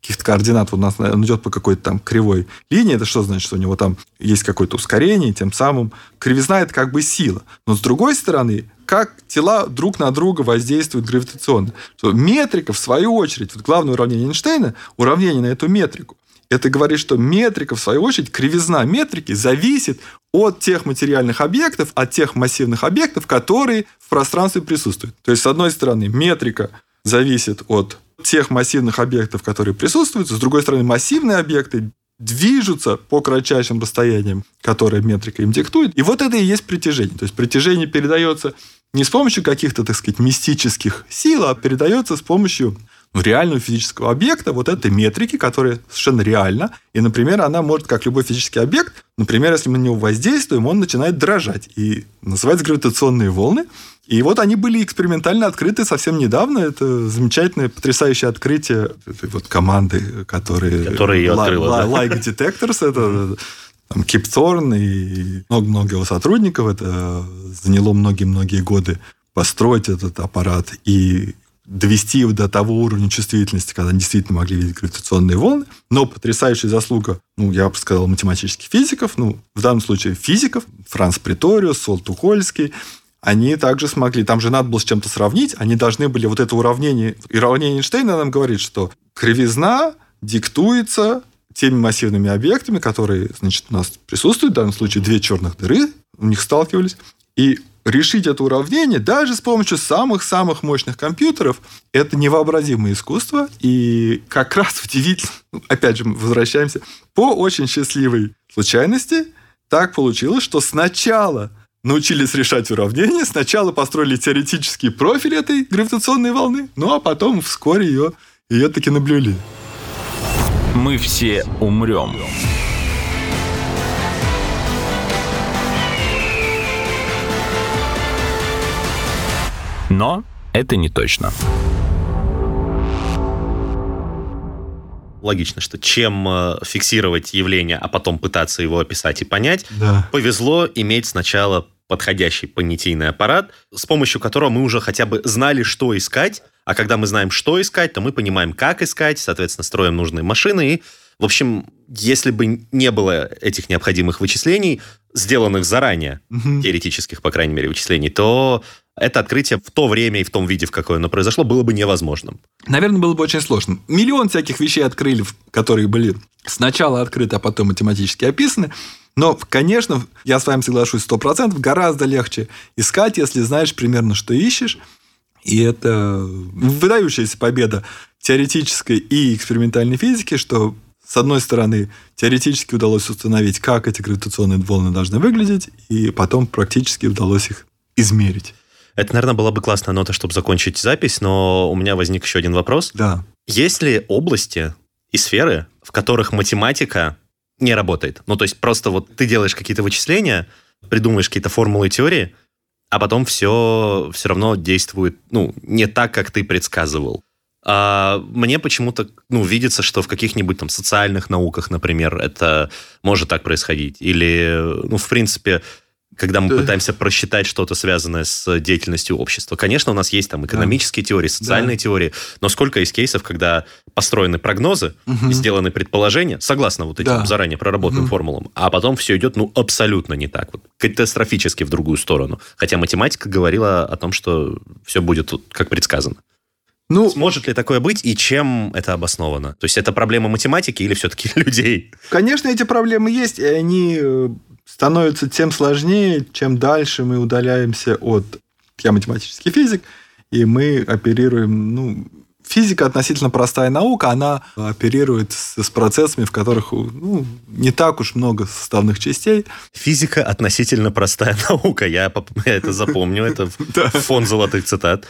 каких-то координат, у нас он идет по какой-то кривой линии. Это что значит, что у него есть какое-то ускорение, тем самым кривизна – это сила. Но с другой стороны, как тела друг на друга воздействуют гравитационно. Что метрика, в свою очередь, главное уравнение Эйнштейна – уравнение на эту метрику. Это говорит, что метрика, в свою очередь, кривизна метрики зависит от тех материальных объектов, от тех массивных объектов, которые в пространстве присутствуют. То есть, с одной стороны, метрика зависит от тех массивных объектов, которые присутствуют, с другой стороны, массивные объекты движутся по кратчайшим расстояниям, которые метрика им диктует. И это и есть притяжение. То есть, притяжение передается не с помощью каких-то, мистических сил, а передается с помощью реального физического объекта вот этой метрики, которая совершенно реальна. И, например, она может, как любой физический объект, например, если мы на него воздействуем, он начинает дрожать. И называются гравитационные волны. И вот они были экспериментально открыты совсем недавно. Это замечательное, потрясающее открытие этой вот команды, которая ее открыла. LIGO Detectors. Это Кип Торн и много-много его сотрудников. Это заняло многие-многие годы построить этот аппарат и довести его до того уровня чувствительности, когда они действительно могли видеть гравитационные волны. Но потрясающая заслуга, я бы сказал, математических физиков, в данном случае физиков, Франц Преториус, Сол Тукольский, они также смогли, там же надо было с чем-то сравнить, они должны были вот это уравнение, и уравнение Эйнштейна нам говорит, что кривизна диктуется теми массивными объектами, которые, у нас присутствуют, в данном случае две черных дыры, у них сталкивались, и решить это уравнение даже с помощью самых-самых мощных компьютеров – это невообразимое искусство. И как раз удивительно, опять же, мы возвращаемся, по очень счастливой случайности так получилось, что сначала научились решать уравнения, сначала построили теоретический профиль этой гравитационной волны, а потом вскоре ее таки наблюли. Мы все умрем. Но это не точно. Логично, что чем фиксировать явление, а потом пытаться его описать и понять, да. Повезло иметь сначала подходящий понятийный аппарат, с помощью которого мы уже хотя бы знали, что искать. А когда мы знаем, что искать, то мы понимаем, как искать, соответственно, строим нужные машины. И, в общем, если бы не было этих необходимых вычислений, сделанных заранее, теоретических, по крайней мере, вычислений, то это открытие в то время и в том виде, в какое оно произошло, было бы невозможным. Наверное, было бы очень сложно. Миллион всяких вещей открыли, которые были сначала открыты, а потом математически описаны. Но, конечно, я с вами соглашусь 100%, гораздо легче искать, если знаешь примерно, что ищешь. И это выдающаяся победа теоретической и экспериментальной физики, что, с одной стороны, теоретически удалось установить, как эти гравитационные волны должны выглядеть, и потом практически удалось их измерить. Это, наверное, была бы классная нота, чтобы закончить запись, но у меня возник еще один вопрос. Да. Есть ли области и сферы, в которых математика не работает? То есть просто ты делаешь какие-то вычисления, придумываешь какие-то формулы и теории, а потом все равно действует не так, как ты предсказывал. А мне почему-то видится, что в каких-нибудь социальных науках, например, это может так происходить. Или, в принципе... Когда мы пытаемся просчитать что-то, связанное с деятельностью общества. Конечно, у нас есть экономические теории, социальные теории, но сколько есть кейсов, когда построены прогнозы, сделаны предположения, согласно этим заранее проработанным формулам, а потом все идет абсолютно не так, катастрофически в другую сторону. Хотя математика говорила о том, что все будет как предсказано. Сможет ли такое быть, и чем это обосновано? То есть, это проблема математики или все-таки людей? Конечно, эти проблемы есть, и они... становится тем сложнее, чем дальше мы удаляемся от... Я математический физик, и мы оперируем... Физика относительно простая наука, она оперирует с процессами, в которых не так уж много составных частей. Физика относительно простая наука. Я это запомню, это фон золотых цитат.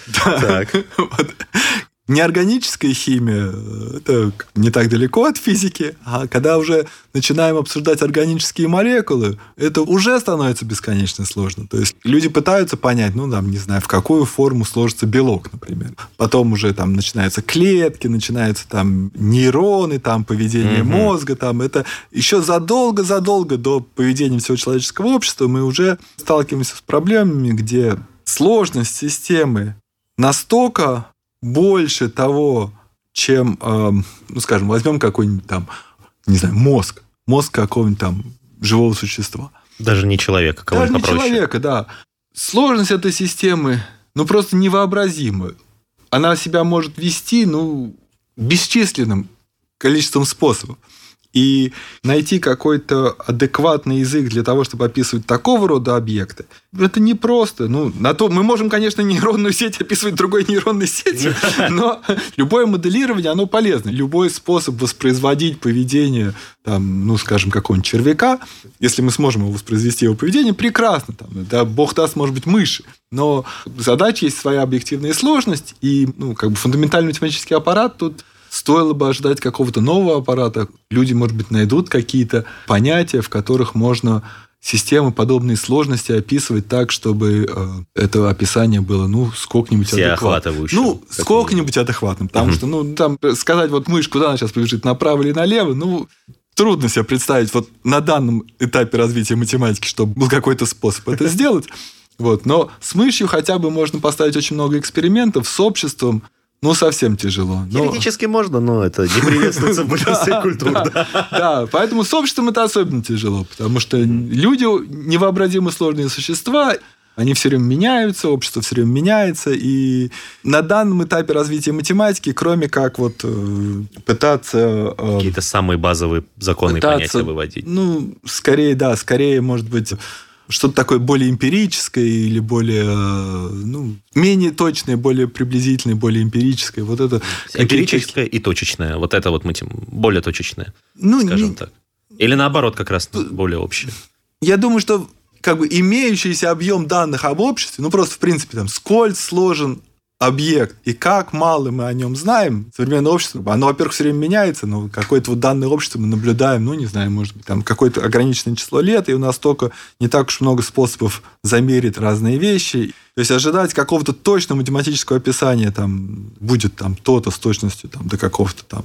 Неорганическая химия – это не так далеко от физики, а когда уже начинаем обсуждать органические молекулы, это уже становится бесконечно сложно. То есть люди пытаются понять, в какую форму сложится белок, например. Потом уже начинаются клетки, начинаются нейроны, поведение мозга. Это еще задолго-задолго до поведения всего человеческого общества мы уже сталкиваемся с проблемами, где сложность системы настолько... больше того, чем, возьмем какой-нибудь мозг. Мозг какого-нибудь живого существа. Даже не человека, кого-нибудь попроще. Даже не человека, да. Сложность этой системы, просто невообразима. Она себя может вести, бесчисленным количеством способов. И найти какой-то адекватный язык для того, чтобы описывать такого рода объекты, это непросто. Ну, на то мы можем, конечно, нейронную сеть описывать другой нейронной сетью, но любое моделирование, оно полезно. Любой способ воспроизводить поведение, там, ну, скажем, какого-нибудь червяка, если мы сможем его воспроизвести, его поведение, прекрасно. Там, да, бог даст, может быть, мыши. Но задача есть своя объективная сложность, и ну, как бы фундаментальный математический аппарат тут... Стоило бы ожидать какого-то нового аппарата. Люди, может быть, найдут какие-то понятия, в которых можно системы подобные сложности описывать так, чтобы это описание было, ну, сколько-нибудь адекватным. Ну, сколько-нибудь адекватным. Потому что, ну, там сказать, вот мышь, куда она сейчас побежит, направо или налево, ну... Трудно себе представить вот на данном этапе развития математики, чтобы был какой-то способ это сделать. Вот. Но с мышью хотя бы можно поставить очень много экспериментов, с обществом. Ну, совсем тяжело. Теоретически можно, но это не приветствуется в большинстве культур. Да, поэтому с обществом это особенно тяжело, потому что люди невообразимо сложные существа, они все время меняются, общество все время меняется, и на данном этапе развития математики, кроме как вот пытаться... Какие-то самые базовые законы и понятия выводить. Ну, скорее, да, скорее, может быть... Что-то такое более эмпирическое или более, ну, менее точное, более приблизительное, более эмпирическое. Вот это эмпирическое и точечное. Вот это вот более точечное, ну, скажем так. Или наоборот, как раз более общее. Я думаю, что как бы имеющийся объем данных об обществе, ну, просто в принципе, там, сколь сложен объект и как мало мы о нем знаем, современное общество, оно, во-первых, все время меняется, но какое-то вот данное общество мы наблюдаем, ну, не знаю, может быть, там какое-то ограниченное число лет, и у нас только не так уж много способов замерить разные вещи. То есть ожидать какого-то точного математического описания, там, будет там то-то с точностью там, до какого-то там...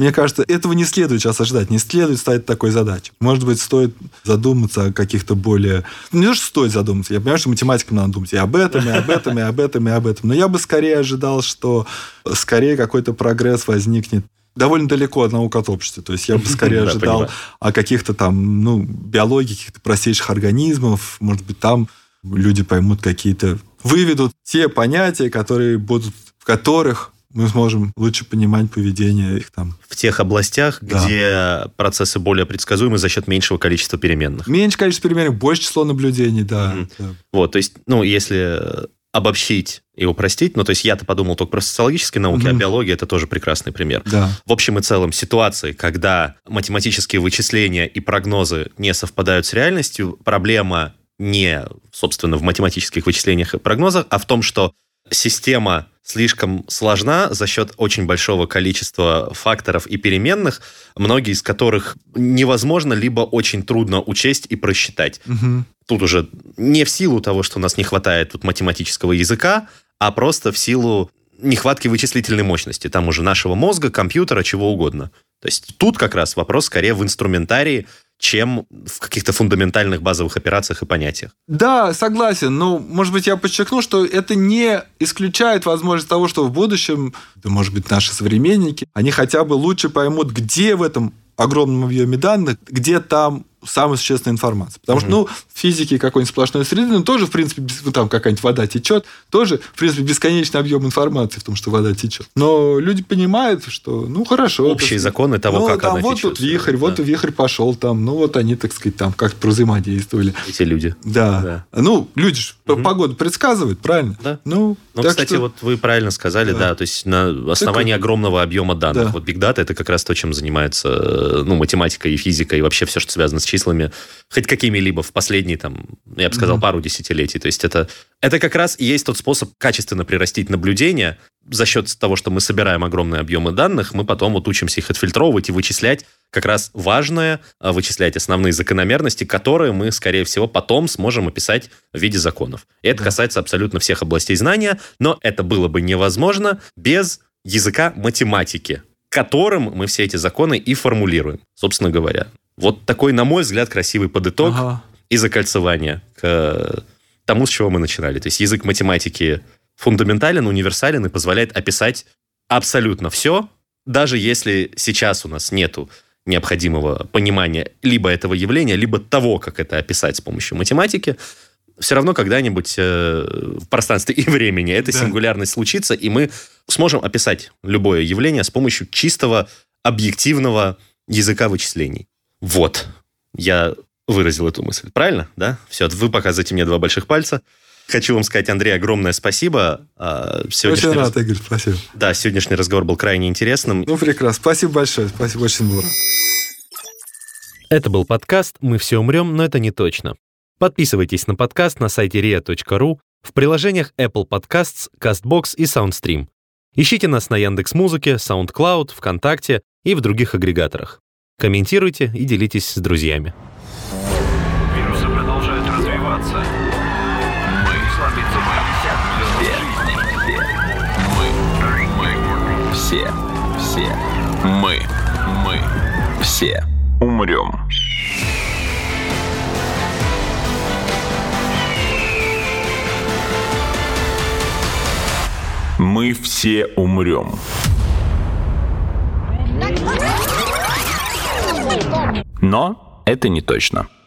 Мне кажется, этого не следует сейчас ожидать, не следует ставить такой задачи. Может быть, стоит задуматься о каких-то более... Не то, что стоит задуматься, я понимаю, что математикам надо думать и об этом, и об этом, и об этом, и об этом. Но я бы скорее ожидал, что скорее какой-то прогресс возникнет довольно далеко от наук от общества. То есть я бы скорее ожидал о каких-то там, ну, биологии, каких-то простейших организмов. Может быть, там люди поймут какие-то... Выведут те понятия, которые будут... В которых... мы сможем лучше понимать поведение их там. В тех областях, да, где процессы более предсказуемы за счет меньшего количества переменных. Меньше количество переменных, больше число наблюдений, да. Да. Вот, то есть, ну, если обобщить и упростить, ну, то есть, я-то подумал только про социологические науки, а биология – это тоже прекрасный пример. Да. В общем и целом, ситуации, когда математические вычисления и прогнозы не совпадают с реальностью, проблема не, собственно, в математических вычислениях и прогнозах, а в том, что система слишком сложна за счет очень большого количества факторов и переменных, многие из которых невозможно либо очень трудно учесть и просчитать. Угу. Тут уже не в силу того, что у нас не хватает тут математического языка, а просто в силу нехватки вычислительной мощности, там уже нашего мозга, компьютера, чего угодно. То есть тут как раз вопрос скорее в инструментарии, чем в каких-то фундаментальных базовых операциях и понятиях. Да, согласен. Но, может быть, я подчеркну, что это не исключает возможность того, что в будущем, да, может быть, наши современники, они хотя бы лучше поймут, где в этом огромном объеме данных, где там самая существенная информация. Потому что, ну, в физике какой-нибудь сплошной среды, ну, тоже, в принципе, там какая-нибудь вода течет, тоже, в принципе, бесконечный объем информации в том, что вода течет. Но люди понимают, что, ну, хорошо. Общие законы того, ну, как там, она вот течет. Вот тут вихрь, да, вот вихрь пошел там, ну, вот они, так сказать, там как-то взаимодействовали. Эти люди. Да. Ну, люди же погоду предсказывают, правильно? Да. Ну, кстати, что... вот вы правильно сказали, да, то есть на основании огромного объема данных. Да. Вот Big Data – это как раз то, чем занимается, ну, математика и физика, и вообще все, что связано с числами, хоть какими-либо в последние, там, я бы сказал, пару десятилетий. То есть это как раз и есть тот способ качественно прирастить наблюдения. За счет того, что мы собираем огромные объемы данных, мы потом вот учимся их отфильтровывать и вычислять как раз важное, вычислять основные закономерности, которые мы, скорее всего, потом сможем описать в виде законов. И это касается абсолютно всех областей знания, но это было бы невозможно без языка математики, которым мы все эти законы и формулируем, собственно говоря. Вот такой, на мой взгляд, красивый подыток и закольцевание к тому, с чего мы начинали. То есть язык математики фундаментален, универсален и позволяет описать абсолютно все, даже если сейчас у нас нету необходимого понимания либо этого явления, либо того, как это описать с помощью математики. Все равно когда-нибудь в пространстве и времени эта сингулярность случится, и мы сможем описать любое явление с помощью чистого, объективного языка вычислений. Вот, я выразил эту мысль. Правильно, да? Все, вы показываете мне два больших пальца. Хочу вам сказать, Андрей, огромное спасибо. Очень рад, Игорь, спасибо. Да, сегодняшний разговор был крайне интересным. Ну, прекрасно. Спасибо большое. Спасибо, очень здорово. Это был подкаст «Мы все умрем, но это не точно». Подписывайтесь на подкаст на сайте ria.ru, в приложениях Apple Podcasts, CastBox и SoundStream. Ищите нас на Яндекс.Музыке, SoundCloud, ВКонтакте и в других агрегаторах. Комментируйте и делитесь с друзьями. Вирусы продолжают развиваться. Мы слабиться мы все. Все. Мы. Все. Умрем. Мы все умрем. Но это не точно.